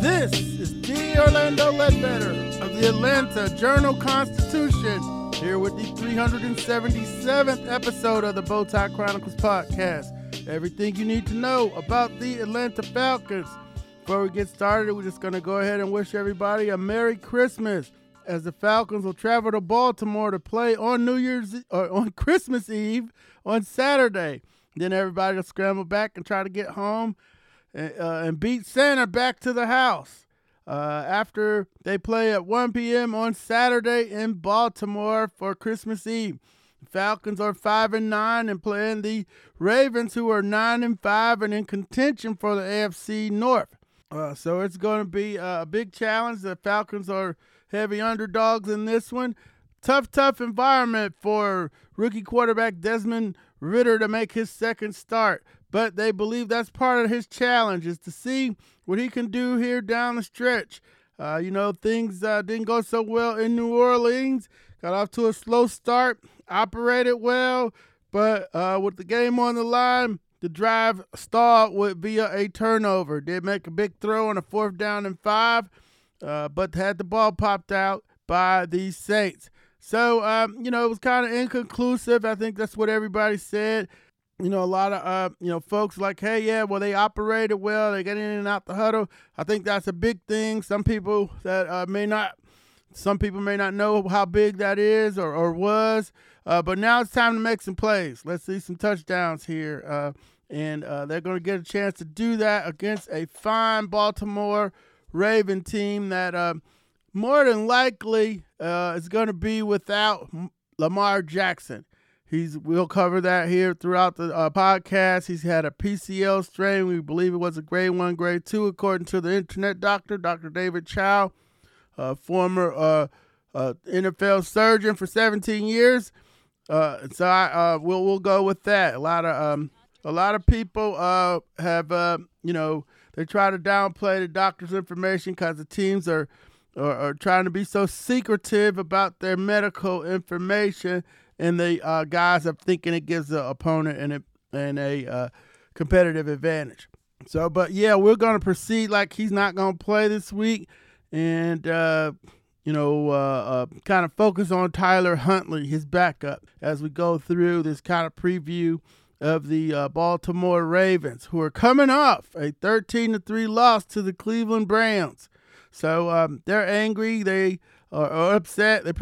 This is D. Orlando Ledbetter of the Atlanta Journal-Constitution, here with the 377th episode of the Bowtie Chronicles podcast. Everything you need to know about the Atlanta Falcons. Before we get started, we're just going to go ahead and wish everybody a Merry Christmas, as the Falcons will travel to Baltimore to play on New Year's or on Christmas Eve on Saturday. Then everybody will scramble back and try to get home and beat Santa back to the house. After they play at 1 p.m. on Saturday in Baltimore for Christmas Eve. Falcons are 5-9 and playing the Ravens, who are 9-5 and in contention for the AFC North. So it's going to be a big challenge. The Falcons are heavy underdogs in this one. Tough environment for rookie quarterback Desmond Ridder to make his second start. But they believe that's part of his challenge, is to see what he can do here down the stretch. Things didn't go so well in New Orleans. Got off to a slow start, operated well, but with the game on the line, the drive stalled via a turnover. Did make a big throw on a 4th down and 5, but had the ball popped out by the Saints. So, it was kind of inconclusive. I think that's what everybody said. A lot of, folks like, hey, yeah, well, they operated well. They got in and out the huddle. I think that's a big thing. Some people may not know how big that is or was, but now it's time to make some plays. Let's see some touchdowns here, and they're going to get a chance to do that against a fine Baltimore Raven team that more than likely is going to be without Lamar Jackson. We'll cover that here throughout the podcast. He's had a PCL strain. We believe it was a grade 1, grade 2, according to the internet doctor, Dr. David Chao. Former NFL surgeon for 17 years, so we'll go with that. A lot of people have they try to downplay the doctor's information because the teams are trying to be so secretive about their medical information, and the guys are thinking it gives the opponent a competitive advantage. So, but yeah, we're gonna proceed like he's not gonna play this week. And, kind of focus on Tyler Huntley, his backup, as we go through this kind of preview of the Baltimore Ravens, who are coming off a 13-3 loss to the Cleveland Browns. So they're angry. They are upset. They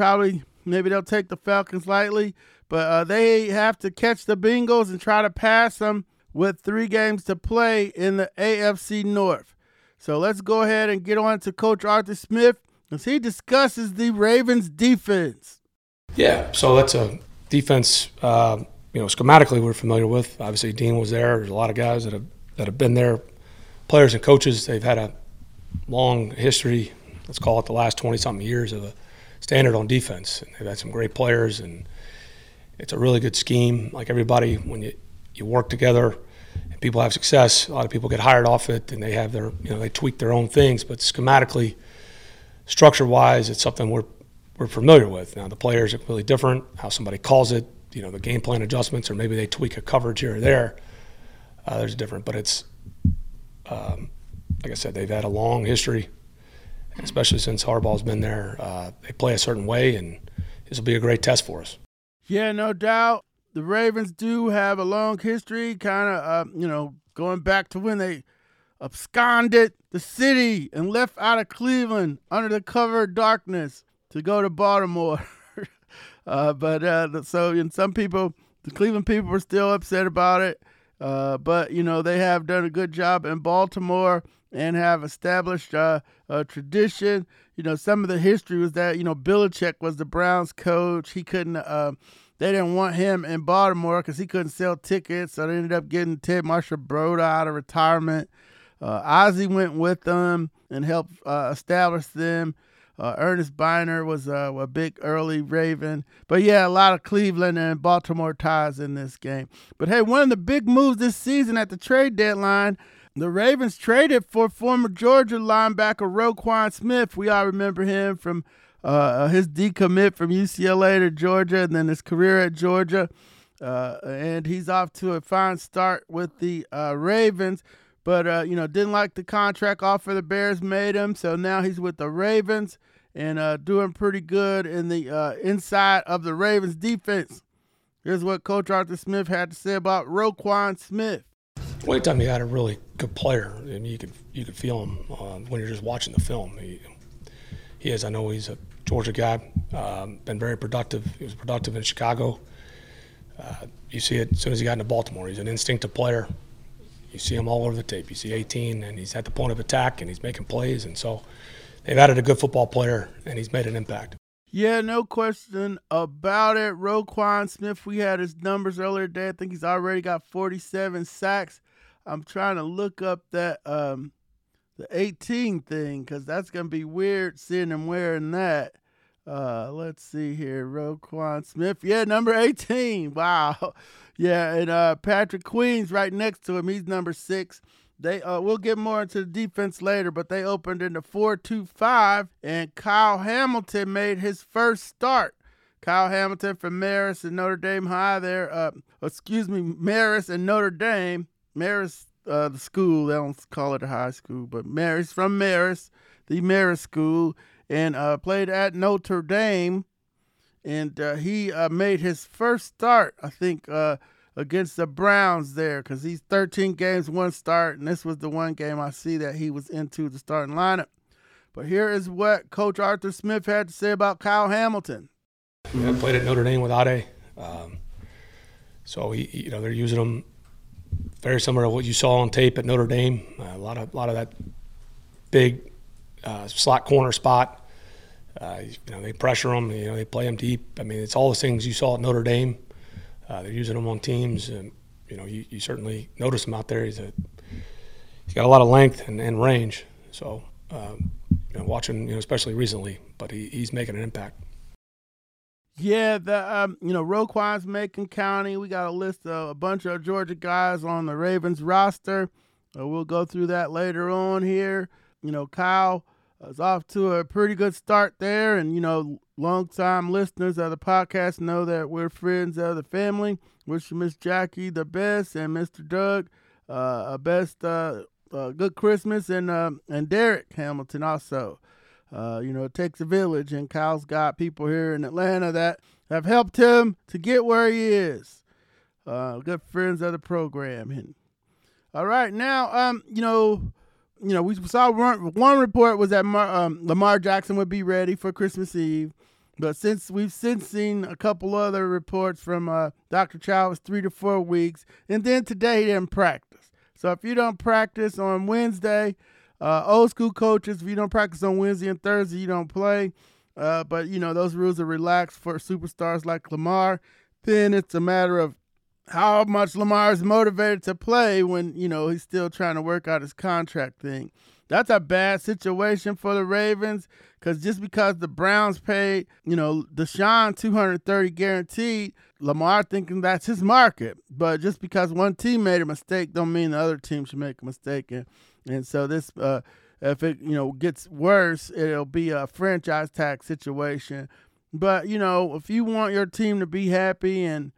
maybe they'll take the Falcons lightly, but they have to catch the Bengals and try to pass them with 3 games to play in the AFC North. So let's go ahead and get on to Coach Arthur Smith as he discusses the Ravens' defense. Yeah, so that's a defense, schematically we're familiar with. Obviously, Dean was there. There's a lot of guys that have been there, players and coaches. They've had a long history, let's call it the last 20-something years, of a standard on defense. And they've had some great players, and it's a really good scheme. Like everybody, when you work together, people have success. A lot of people get hired off it, and they have their, they tweak their own things. But schematically, structure-wise, it's something we're familiar with. Now the players are really different. How somebody calls it, the game plan adjustments, or maybe they tweak a coverage here or there. There's different, but it's like I said, they've had a long history, especially since Harbaugh's been there. They play a certain way, and this will be a great test for us. Yeah, no doubt. The Ravens do have a long history, going back to when they absconded the city and left out of Cleveland under the cover of darkness to go to Baltimore. Some people, the Cleveland people, are still upset about it. But they have done a good job in Baltimore and have established a tradition. Some of the history was that Belichick was the Browns coach. He couldn't They didn't want him in Baltimore because he couldn't sell tickets, so they ended up getting Ted Marshall Broda out of retirement. Ozzie went with them and helped establish them. Ernest Biner was a big early Raven. But, yeah, a lot of Cleveland and Baltimore ties in this game. But, hey, one of the big moves this season at the trade deadline, the Ravens traded for former Georgia linebacker Roquan Smith. We all remember him from his decommit from UCLA to Georgia and then his career at Georgia. And he's off to a fine start with the Ravens. But, didn't like the contract offer the Bears made him. So now he's with the Ravens and doing pretty good in the inside of the Ravens defense. Here's what Coach Arthur Smith had to say about Roquan Smith. Well, anytime you had a really good player, and you could feel him when you're just watching the film. He is. I know he's a Georgia guy. Been very productive. He was productive in Chicago. You see it as soon as he got into Baltimore. He's an instinctive player. You see him all over the tape. You see 18, and he's at the point of attack, and he's making plays. And so they've added a good football player, and he's made an impact. Yeah, no question about it. Roquan Smith, we had his numbers earlier today. I think he's already got 47 sacks. I'm trying to look up that the 18 thing because that's going to be weird seeing him wearing that. Let's see here. Roquan Smith. Yeah, number 18. Wow. Yeah, and Patrick Queen's right next to him. He's number 6. They we'll get more into the defense later, but they opened in the 4-2-5, and Kyle Hamilton made his first start. Kyle Hamilton from Marist and Notre Dame High there. Marist and Notre Dame. Marist, the school. They don't call it a high school, but Marist from Marist, the Marist school. And played at Notre Dame, and he made his first start, I think, against the Browns there because he's 13 games, one start, and this was the one game I see that he was into the starting lineup. But here is what Coach Arthur Smith had to say about Kyle Hamilton. Yeah, I played at Notre Dame without a, so he, they're using him very similar to what you saw on tape at Notre Dame. A lot of that big. Slot corner spot, they pressure them, they play them deep. I mean, it's all the things you saw at Notre Dame. They're using them on teams, and you certainly notice him out there. He's got a lot of length and range. So, watching, especially recently, but he's making an impact. Yeah, Roquan's Macon County. We got a list of a bunch of Georgia guys on the Ravens roster. We'll go through that later on here. Kyle is off to a pretty good start there. And, longtime listeners of the podcast know that we're friends of the family. Wish Miss Jackie the best and Mr. Doug good Christmas and Derek Hamilton also. It takes a village, and Kyle's got people here in Atlanta that have helped him to get where he is. Good friends of the program. And, all right, now, we saw one report was that Lamar Jackson would be ready for Christmas Eve. But we've seen a couple other reports from Dr. Chao, 3 to 4 weeks. And then today he didn't practice. So if you don't practice on Wednesday, old school coaches, if you don't practice on Wednesday and Thursday, you don't play. But, those rules are relaxed for superstars like Lamar. Then it's a matter of how much Lamar is motivated to play when, he's still trying to work out his contract thing. That's a bad situation for the Ravens because just because the Browns paid, DeSean $230 guaranteed, Lamar thinking that's his market. But just because one team made a mistake don't mean the other team should make a mistake. And so this, if it, gets worse, it'll be a franchise tag situation. But, if you want your team to be happy and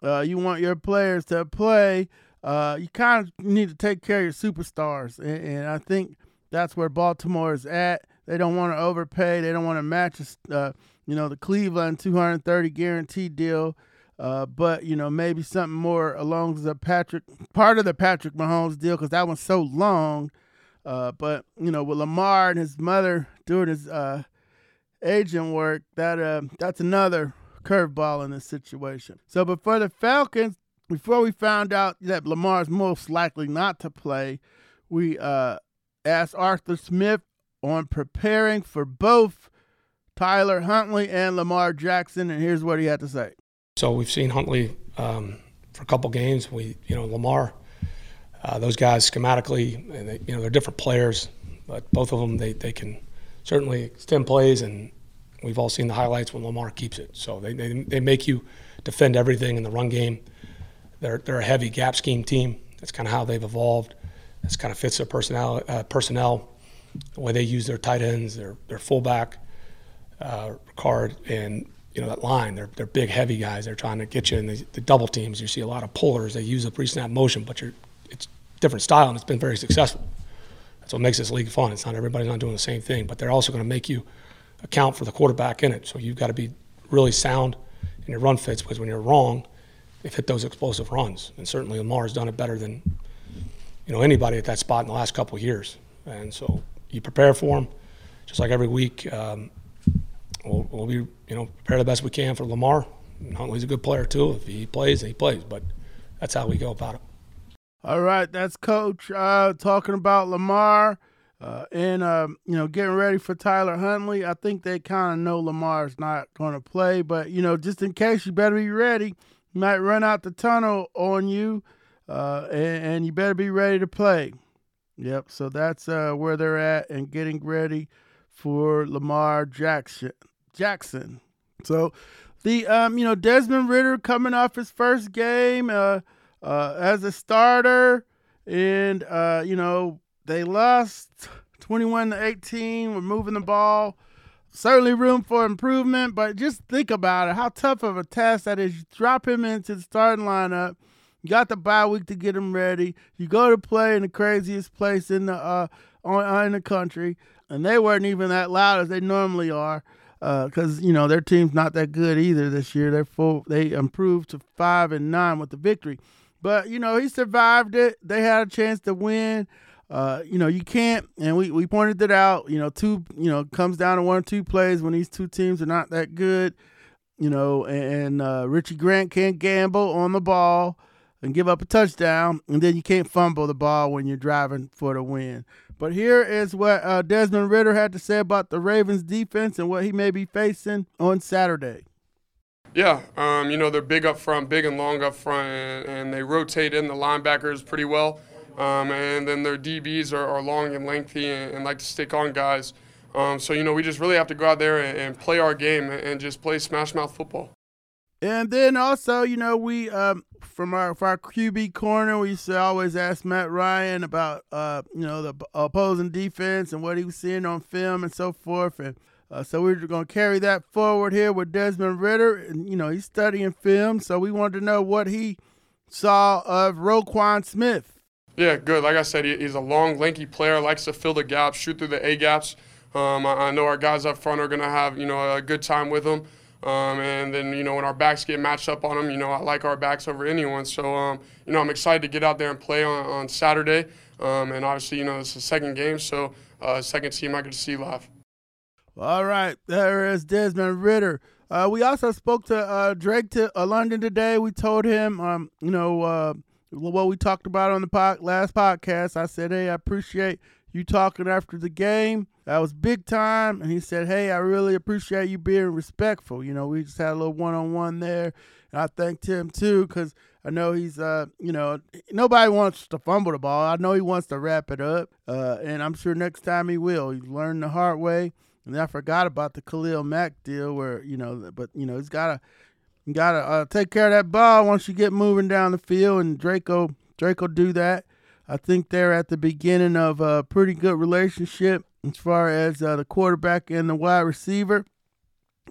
you want your players to play, you kind of need to take care of your superstars. And I think that's where Baltimore is at. They don't want to overpay. They don't want to match, the Cleveland $230 guarantee deal. But, maybe something more along the Patrick Mahomes deal because that one's so long. But, with Lamar and his mother doing his agent work, that's another curveball in this situation. So, but for the Falcons, before we found out that Lamar's most likely not to play, we asked Arthur Smith on preparing for both Tyler Huntley and Lamar Jackson, and here's what he had to say. So we've seen Huntley for a couple games. Lamar, those guys schematically, and they're different players, but both of them they can certainly extend plays, and we've all seen the highlights when Lamar keeps it. So they make you defend everything in the run game. They're a heavy gap scheme team. That's kind of how they've evolved. That's kind of fits their personnel, the way they use their tight ends, their fullback, Ricard, and that line. They're big, heavy guys. They're trying to get you in the double teams. You see a lot of pullers. They use a pre-snap motion, but it's different style, and it's been very successful. That's what makes this league fun. It's not everybody's not doing the same thing, but they're also going to make you account for the quarterback in it. So you've got to be really sound in your run fits, because when you're wrong, they've hit those explosive runs. And certainly Lamar's done it better than anybody at that spot in the last couple of years. And so you prepare for them, just like every week. We'll be prepare the best we can for Lamar. And Huntley's a good player too. If he plays, he plays. But that's how we go about it. All right, that's Coach talking about Lamar. And getting ready for Tyler Huntley. I think they kind of know Lamar's not going to play, but, just in case, you better be ready. He might run out the tunnel on you, and you better be ready to play. Yep, so that's where they're at and getting ready for Lamar Jackson. So, Desmond Ridder coming off his first game as a starter, and, they lost 21-18. We're moving the ball. Certainly room for improvement, but just think about it. How tough of a task that is. You drop him into the starting lineup. You got the bye week to get him ready. You go to play in the craziest place in the in the country, and they weren't even that loud as they normally are because, their team's not that good either this year. They improved to 5-9 with the victory. But, he survived it. They had a chance to win. You can't, and we pointed it out, comes down to one or two plays when these two teams are not that good, and Richie Grant can't gamble on the ball and give up a touchdown, and then you can't fumble the ball when you're driving for the win. But here is what Desmond Ridder had to say about the Ravens defense and what he may be facing on Saturday. Yeah, they're big up front, big and long up front, and they rotate in the linebackers pretty well. And then their DBs are long and lengthy and like to stick on guys. So we just really have to go out there and play our game and just play smash-mouth football. And then also, we from our QB corner, we used to always ask Matt Ryan about, the opposing defense and what he was seeing on film and so forth. And so we're going to carry that forward here with Desmond Ridder. And, he's studying film, so we wanted to know what he saw of Roquan Smith. Yeah, good. Like I said, he's a long, lanky player, likes to fill the gaps, shoot through the A-gaps. I know our guys up front are going to have, a good time with him. And then, when our backs get matched up on him, I like our backs over anyone. So, I'm excited to get out there and play on Saturday. And obviously, it's the second game, so second team I get to see live. All right. There is Desmond Ridder. We also spoke to Drake to London today. We told him, what we talked about on the last podcast. I said, hey, I appreciate you talking after the game. That was big time. And he said, hey, I really appreciate you being respectful. We just had a little one-on-one there. And I thanked him, too, because I know he's, nobody wants to fumble the ball. I know he wants to wrap it up. And I'm sure next time he will. He learned the hard way. And I forgot about the Khalil Mack deal where, he's got to. You got to take care of that ball once you get moving down the field, and Drake will do that. I think they're at the beginning of a pretty good relationship as far as the quarterback and the wide receiver,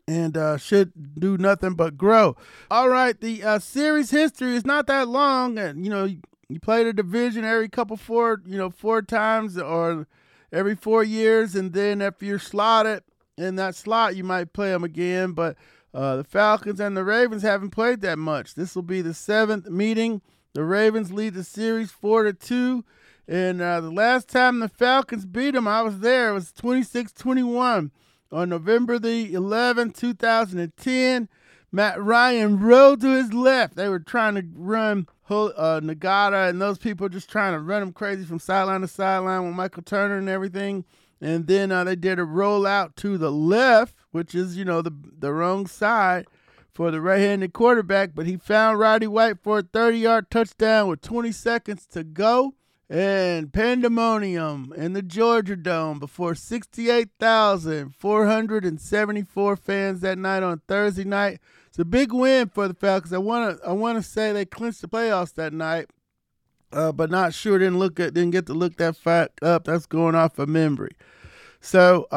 and should do nothing but grow. All right, the series history is not that long. And, you play the division every four times or every 4 years, and then if you're slotted in that slot, you might play them again, but – the Falcons and the Ravens haven't played that much. This will be the 7th meeting. The Ravens lead the series 4-2. And the last time the Falcons beat them, I was there. It was 26-21 on November the 11th, 2010. Matt Ryan rolled to his left. They were trying to run Nagata, and those people just trying to run him crazy from sideline to sideline with Michael Turner and everything. And then they did a rollout to the left, which is, the wrong side for the right-handed quarterback, but he found Roddy White for a 30-yard touchdown with 20 seconds to go. And pandemonium in the Georgia Dome before 68,474 fans that night on Thursday night. It's a big win for the Falcons. I wanna say they clinched the playoffs that night, but not sure. Didn't get to look that fact up. That's going off of memory. So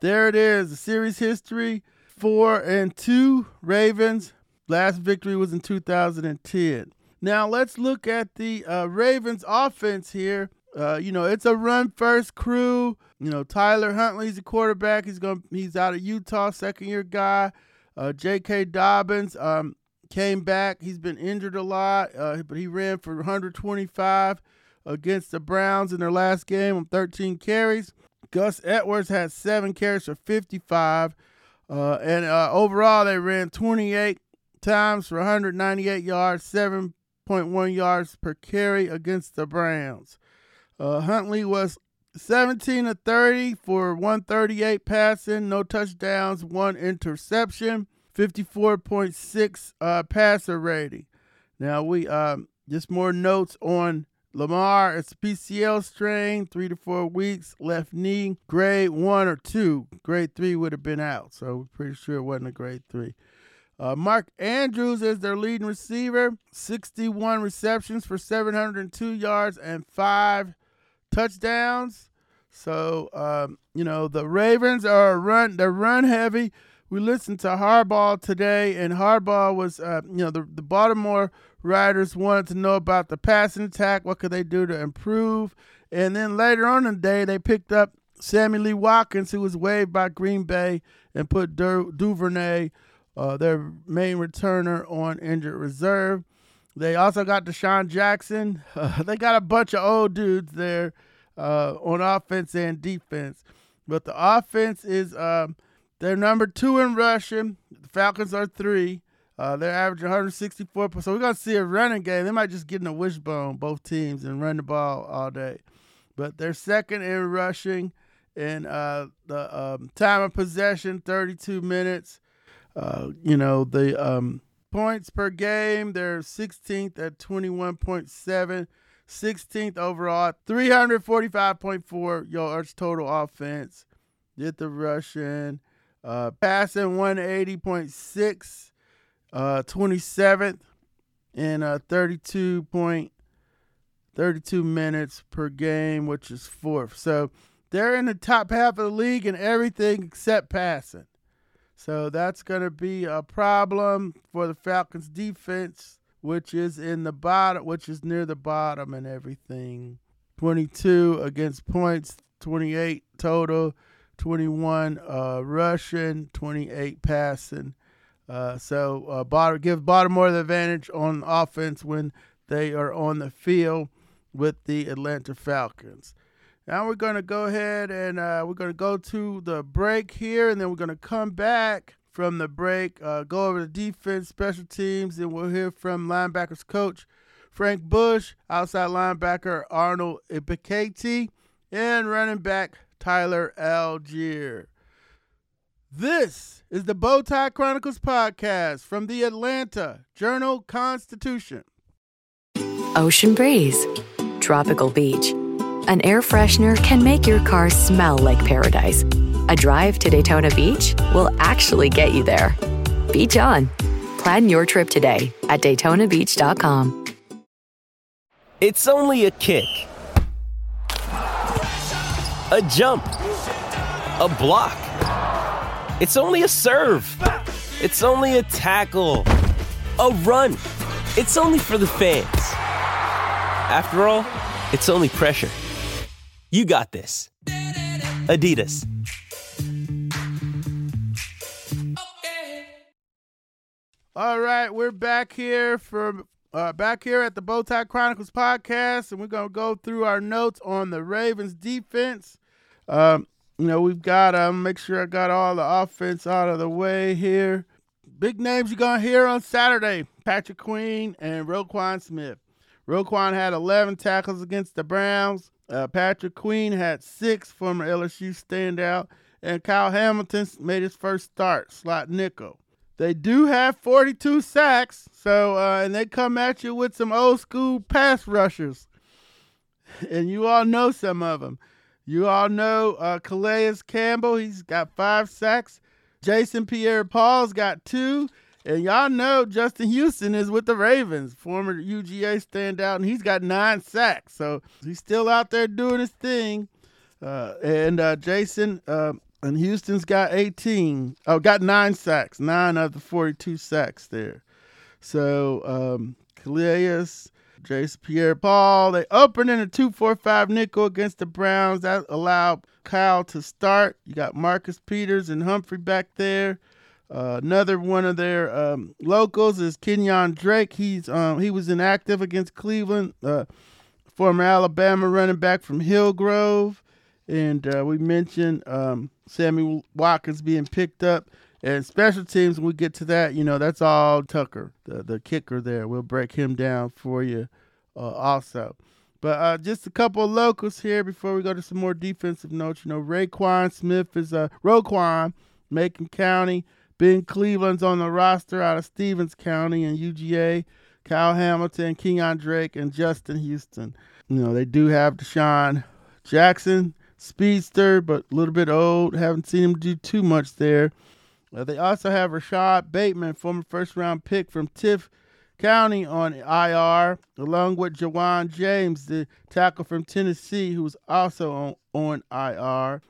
there it is. The series history 4-2 Ravens. Last victory was in 2010. Now, let's look at the Ravens offense here. It's a run-first crew. Tyler Huntley's the quarterback. He's out of Utah, second-year guy. J.K. Dobbins came back. He's been injured a lot, but he ran for 125 against the Browns in their last game on 13 carries. Gus Edwards had 7 carries for 55. Overall, they ran 28 times for 198 yards, 7.1 yards per carry against the Browns. Huntley was 17 of 30 for 138 passing, no touchdowns, 1 interception, 54.6 passer rating. Now we just more notes on Lamar. It's PCL strain, 3 to 4 weeks, left knee, grade 1 or 2. Grade 3 would have been out, so we're pretty sure it wasn't a grade 3. Mark Andrews is their leading receiver, 61 receptions for 702 yards and 5 touchdowns. So, the Ravens are they're run heavy. We listened to Harbaugh today, and Harbaugh was, the Baltimore Riders wanted to know about the passing attack, what could they do to improve. And then later on in the day, they picked up Sammy Watkins, who was waived by Green Bay, and put DuVernay, their main returner, on injured reserve. They also got DeSean Jackson. They got a bunch of old dudes there on offense and defense. But the offense is they're number 2 in rushing. The Falcons are 3. They're averaging 164. So we're going to see a running game. They might just get in a wishbone, both teams, and run the ball all day. But they're second in rushing. And the time of possession, 32 minutes. Points per game, they're 16th at 21.7, 16th overall, 345.4 yards total offense. Did the rushing, passing 180.6, 27th, and 32 minutes per game, which is 4th. So they're in the top half of the league in everything except passing. So that's going to be a problem for the Falcons defense, which is near the bottom and everything. 22 against points, 28 total, 21 rushing, 28 passing. Give Baltimore the advantage on offense when they are on the field with the Atlanta Falcons. Now we're going to go ahead and we're going to go to the break here, and then we're going to come back from the break, go over the defense, special teams, and we'll hear from linebackers coach Frank Bush, outside linebacker Arnold Ebiketie, and running back Tyler Allgeier. This is the Bowtie Chronicles podcast from the Atlanta Journal-Constitution. Ocean breeze, tropical beach. An air freshener can make your car smell like paradise. A drive to Daytona Beach will actually get you there. Beach on. Plan your trip today at DaytonaBeach.com. It's only a kick. A jump. A block. It's only a serve. It's only a tackle. A run. It's only for the fans. After all, it's only pressure. You got this. Adidas. All right, we're back here at the Bowtie Chronicles podcast, and we're gonna go through our notes on the Ravens defense. We've got to make sure I got all the offense out of the way here. Big names you're gonna hear on Saturday: Patrick Queen and Roquan Smith. Roquan had 11 tackles against the Browns. Patrick Queen had 6, former LSU standout. And Kyle Hamilton made his first start, slot nickel. They do have 42 sacks, so and they come at you with some old school pass rushers, and you all know some of them. You all know Calais Campbell; he's got 5 sacks. Jason Pierre-Paul's got 2, and y'all know Justin Houston is with the Ravens, former UGA standout, and he's got 9 sacks. So he's still out there doing his thing, and Jason. And Houston's got 9 sacks, 9 of the 42 sacks there. So, Calais, Jason Pierre-Paul, they opened in a 2-4-5 nickel against the Browns. That allowed Kyle to start. You got Marcus Peters and Humphrey back there. Another one of their locals is Kenyon Drake. He was inactive against Cleveland, former Alabama running back from Hillgrove. And we mentioned Sammy Watkins being picked up. And special teams, when we get to that, that's all Tucker, the kicker there. We'll break him down for you also. But just a couple of locals here before we go to some more defensive notes. Roquan Smith is Macon County. Ben Cleveland's on the roster out of Stevens County and UGA. Kyle Hamilton, Kenyon Drake, and Justin Houston. They do have DeSean Jackson. Speedster, but a little bit old. Haven't seen him do too much there. They also have Rashad Bateman, former first-round pick from Tiff County on IR, along with Jawan James, the tackle from Tennessee, who's also on IR.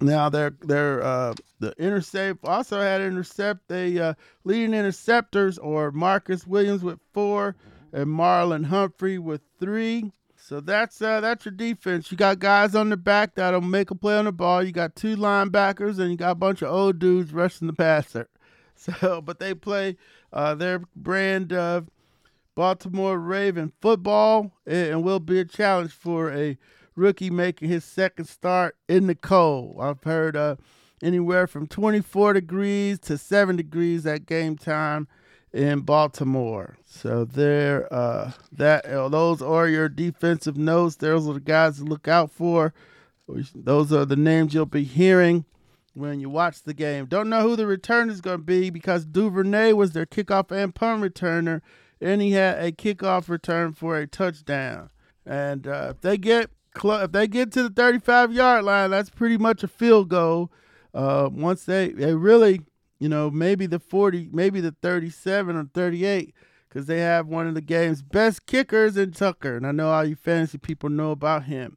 Now, the intercept also had intercept. They leading interceptors are Marcus Williams with 4 and Marlon Humphrey with 3. So that's your defense. You got guys on the back that'll make a play on the ball. You got 2 linebackers, and you got a bunch of old dudes rushing the passer. But they play their brand of Baltimore Raven football, and will be a challenge for a rookie making his second start in the cold. I've heard anywhere from 24 degrees to 7 degrees at game time in Baltimore. So there, those are your defensive notes. Those are the guys to look out for. Those are the names you'll be hearing when you watch the game. Don't know who the return is going to be because DuVernay was their kickoff and punt returner, and he had a kickoff return for a touchdown. And if they get to the 35-yard line, that's pretty much a field goal. Once they really. Maybe the 40, maybe the 37 or 38, because they have one of the game's best kickers in Tucker, and I know all you fantasy people know about him.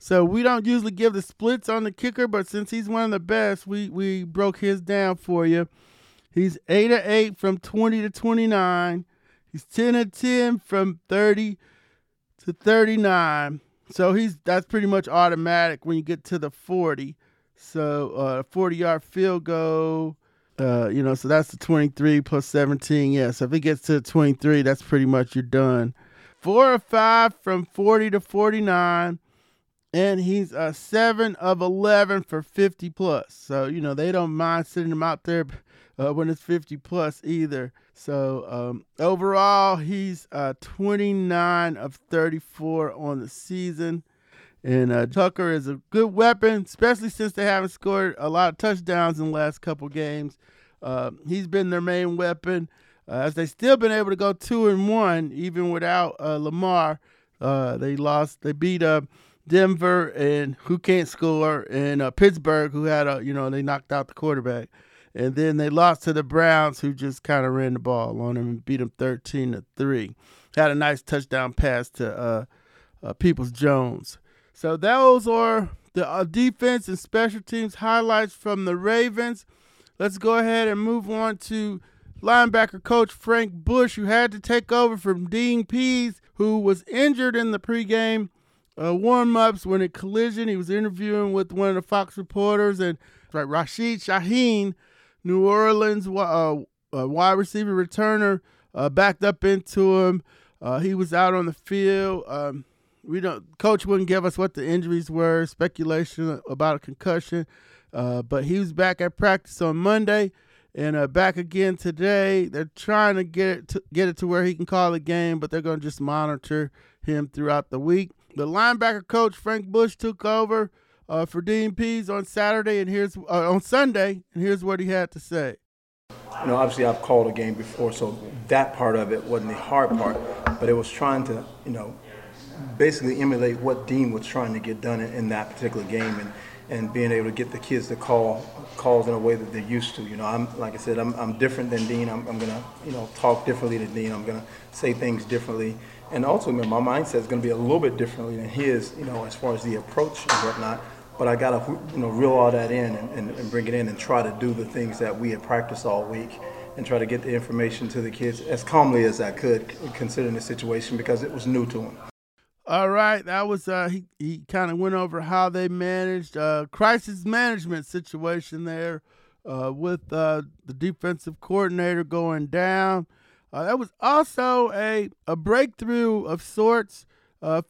So we don't usually give the splits on the kicker, but since he's one of the best, we broke his down for you. He's 8-8 from 20 to 29. He's 10-10 from 30 to 39. So that's pretty much automatic when you get to the 40. So 40-yard field goal. So that's the 23 plus 17. Yeah, so if it gets to the 23, that's pretty much you're done. 4 or 5 from 40 to 49, and he's a 7 of 11 for 50 plus. So they don't mind sitting him out there when it's 50 plus either. So overall, he's 29 of 34 on the season. And Tucker is a good weapon, especially since they haven't scored a lot of touchdowns in the last couple games. He's been their main weapon, as they've still been able to go 2-1 even without Lamar. They beat up Denver, and who can't score, and Pittsburgh, who had they knocked out the quarterback, and then they lost to the Browns, who just kind of ran the ball on them and beat them 13-3. Had a nice touchdown pass to Peoples Jones. So those are the defense and special teams highlights from the Ravens. Let's go ahead and move on to linebacker coach Frank Bush, who had to take over from Dean Pees, who was injured in the pregame warm-ups when a collision. He was interviewing with one of the Fox reporters, and Rashid Shaheed, New Orleans wide receiver returner, backed up into him. He was out on the field. Coach wouldn't give us what the injuries were, speculation about a concussion, but he was back at practice on Monday and back again today. They're trying to get it to where he can call the game, but they're going to just monitor him throughout the week. The linebacker coach, Frank Bush, took over for Dean Pees on Sunday, and here's what he had to say. you know, obviously I've called a game before, so that part of it wasn't the hard part, but it was trying to, you know, basically emulate what Dean was trying to get done in that particular game, and being able to get the kids to call calls in a way that they're used to. You know, I'm like I said, I'm different than Dean. I'm gonna, you know, talk differently than Dean. I'm gonna say things differently, and also, you know, my mindset is gonna be a little bit differently than his. You know, as far as the approach and whatnot. But I gotta, you know, reel all that in and bring it in and try to do the things that we had practiced all week, and try to get the information to the kids as calmly as I could, considering the situation, because it was new to them. All right, that was he kind of went over how they managed crisis management situation there with the defensive coordinator going down. That was also a breakthrough of sorts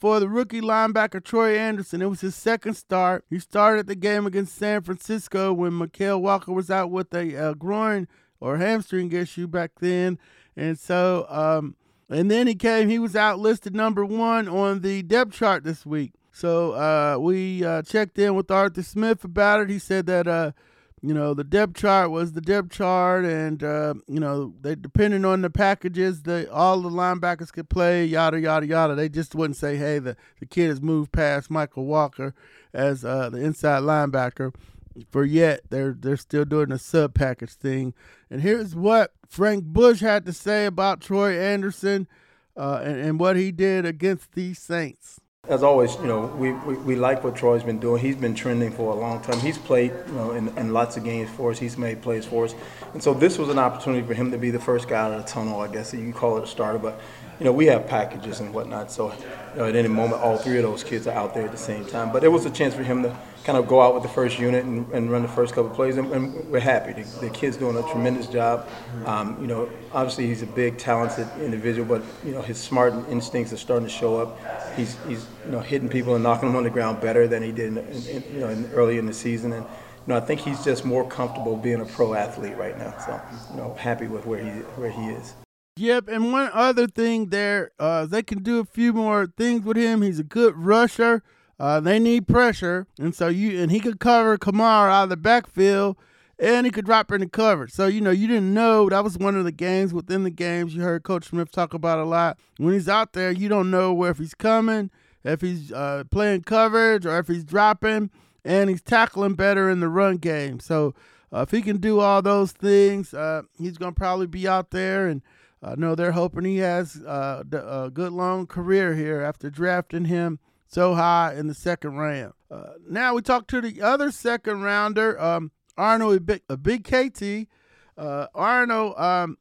for the rookie linebacker Troy Andersen. It was his second start. He started the game against San Francisco when Mykal Walker was out with a groin or hamstring issue back then, and so. And then he came, he was out listed number one on the depth chart this week. So we checked in with Arthur Smith about it. He said that, you know, the depth chart was the depth chart. And, you know, they depending on the packages, all the linebackers could play, yada, yada, yada. They just wouldn't say, hey, the kid has moved past Mykal Walker as the inside linebacker. For yet, they're still doing a sub package thing. And here's what Frank Bush had to say about Troy Andersen and what he did against the Saints. As always, you know, we like what Troy's been doing. He's been trending for a long time. He's played, you know, in lots of games for us. He's made plays for us. And so this was an opportunity for him to be the first guy out of the tunnel, I guess. You can call it a starter, but, you know, we have packages and whatnot. So, you know, at any moment, all three of those kids are out there at the same time. But it was a chance for him to kind of go out with the first unit and run the first couple of plays, and we're happy. The kid's doing a tremendous job. You know, obviously he's a big, talented individual, but, you know, his smart instincts are starting to show up. He's you know, hitting people and knocking them on the ground better than he did early in the season. And, you know, I think he's just more comfortable being a pro athlete right now. So, you know, happy with where he is. Yep, and one other thing there, they can do a few more things with him. He's a good rusher. They need pressure, and so he could cover Kamara out of the backfield, and he could drop in the coverage. So, you know, you didn't know. That was one of the games within the games you heard Coach Smith talk about a lot. When he's out there, you don't know where if he's coming, if he's playing coverage, or if he's dropping, and he's tackling better in the run game. So if he can do all those things, he's going to probably be out there, and I know they're hoping he has a good long career here after drafting him so high in the second round. Now we talk to the other second rounder, Arnold Ebiketie. Arnold,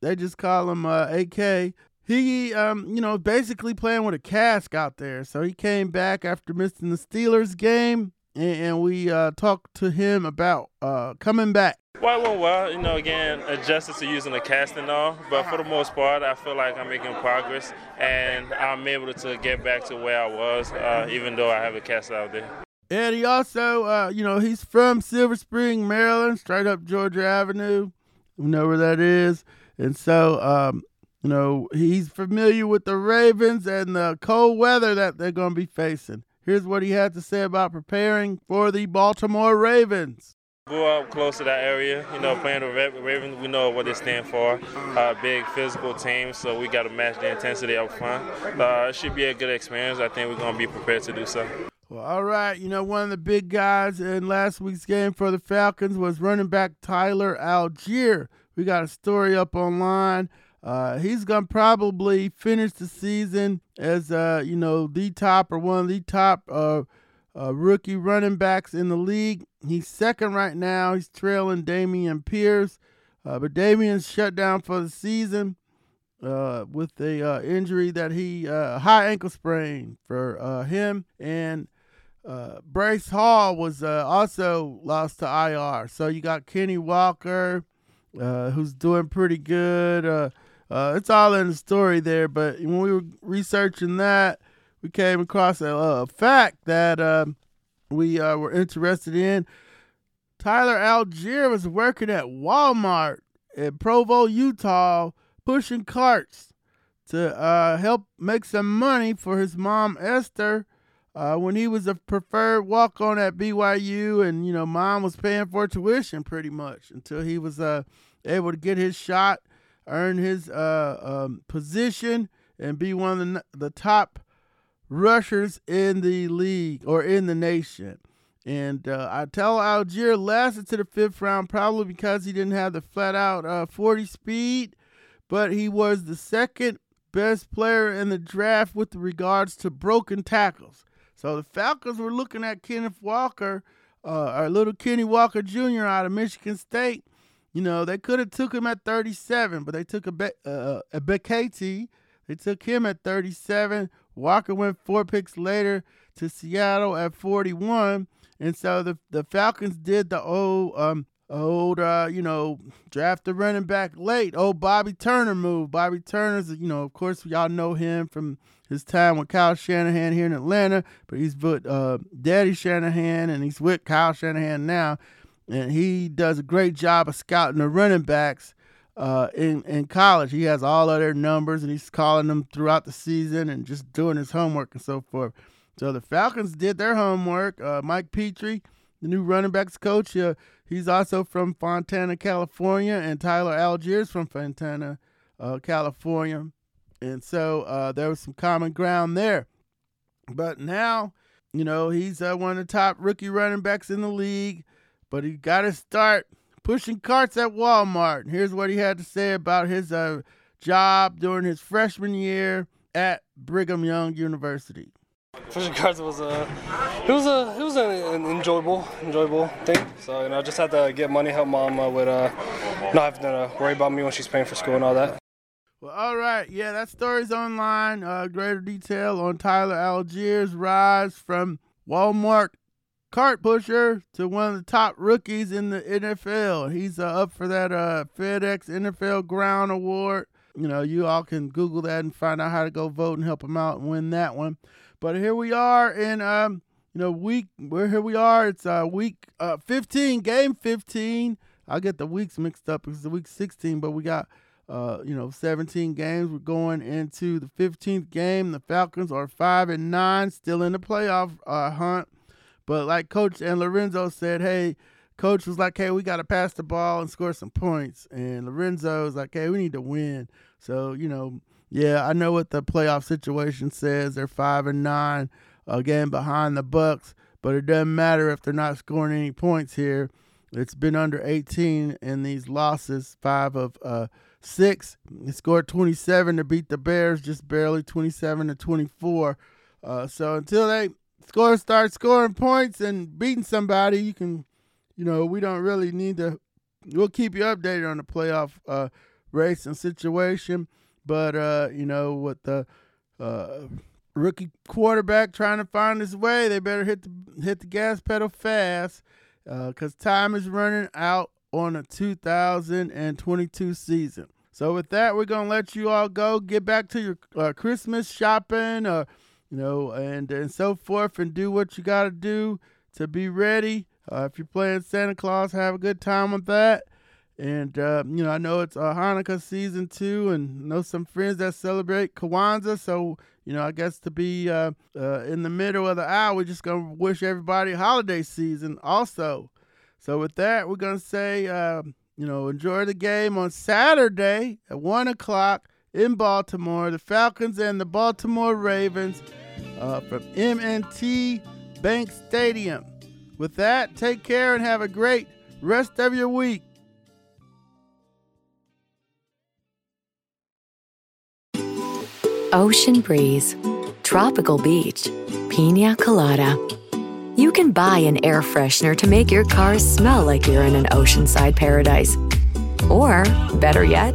they just call him AK. He, you know, basically playing with a cast out there. So he came back after missing the Steelers game, and we talked to him about coming back. Well, it went well, you know, again, adjusted to using the cast and all, but for the most part, I feel like I'm making progress, and I'm able to get back to where I was, even though I have a cast out there. And he also, you know, he's from Silver Spring, Maryland, straight up Georgia Avenue, you know where that is. And so, you know, he's familiar with the Ravens and the cold weather that they're going to be facing. Here's what he had to say about preparing for the Baltimore Ravens. Grew up close to that area, you know, playing the Ravens, we know what they stand for. Big physical team, so we got to match the intensity up front. It should be a good experience. I think we're going to be prepared to do so. Well, all right. You know, one of the big guys in last week's game for the Falcons was running back Tyler Allgeier. We got a story up online. He's going to probably finish the season as, you know, the top or one of the top rookie running backs in the league. He's second right now. He's trailing Damian Pierce. But Damian's shut down for the season with an injury that he, high ankle sprain for him. And Bryce Hall was also lost to IR. So you got Kenny Walker, who's doing pretty good. It's all in the story there. But when we were researching that, we came across a fact that we were interested in. Tyler Allgeier was working at Walmart in Provo, Utah, pushing carts to help make some money for his mom, Esther, when he was a preferred walk-on at BYU. And, you know, mom was paying for tuition pretty much until he was able to get his shot, earn his position, and be one of the top rushers in the league or in the nation. And Tyler Allgeier lasted to the fifth round probably because he didn't have the flat-out 40 speed, but he was the second best player in the draft with regards to broken tackles. So the Falcons were looking at Kenny Walker Jr. out of Michigan State. You know, they could have took him at 37, but they took Ebiketie. They took him at 37. Walker went 4 picks later to Seattle at 41. And so the Falcons did the old draft a running back late, old Bobby Turner move. Bobby Turner's, of course, y'all know him from his time with Kyle Shanahan here in Atlanta, but he's with Daddy Shanahan, and he's with Kyle Shanahan now, and he does a great job of scouting the running backs in college. He has all of their numbers, and he's calling them throughout the season and just doing his homework and so forth. So the Falcons did their homework. Mike Petrie, the new running backs coach, he's also from Fontana, California, and Tyler Allgeier's from Fontana, California. And so there was some common ground there. But now, he's one of the top rookie running backs in the league, but he got to start pushing carts at Walmart. And here's what he had to say about his job during his freshman year at Brigham Young University. Pushing carts was an enjoyable thing. So I just had to get money, help mom with not having to worry about me when she's paying for school and all that. Well, all right, yeah, that story's online. Greater detail on Tyler Allgeier's rise from Walmart cart pusher to one of the top rookies in the NFL. He's up for that FedEx NFL Ground Award. You all can Google that and find out how to go vote and help him out and win that one. But here we are in It's week 15, game 15. I get the weeks mixed up because it's week 16, but we got 17 games. We're going into the 15th game. The Falcons are 5-9, still in the playoff hunt. But like Coach and Lorenzo said, Coach was like, hey, we got to pass the ball and score some points. And Lorenzo was like, hey, we need to win. So, yeah, I know what the playoff situation says. They're 5-9, again behind the Bucks, but it doesn't matter if they're not scoring any points here. It's been under 18 in these losses, 5 of 6. They scored 27 to beat the Bears, just barely 27-24. So until they start scoring points and beating somebody, you can, we don't really need to. We'll keep you updated on the playoff race and situation. But, with the rookie quarterback trying to find his way, they better hit the gas pedal fast because time is running out on the 2022 season. So with that, we're going to let you all go. Get back to your Christmas shopping, and so forth, and do what you got to do to be ready. If you're playing Santa Claus, have a good time with that. And, I know it's Hanukkah season too, and know some friends that celebrate Kwanzaa. So, I guess to be in the middle of the hour, we're just going to wish everybody holiday season also. So with that, we're going to say, enjoy the game on Saturday at 1 o'clock in Baltimore. The Falcons and the Baltimore Ravens from M&T Bank Stadium. With that, take care and have a great rest of your week. Ocean breeze, tropical beach, pina colada. You can buy an air freshener to make your car smell like you're in an oceanside paradise. Or, better yet,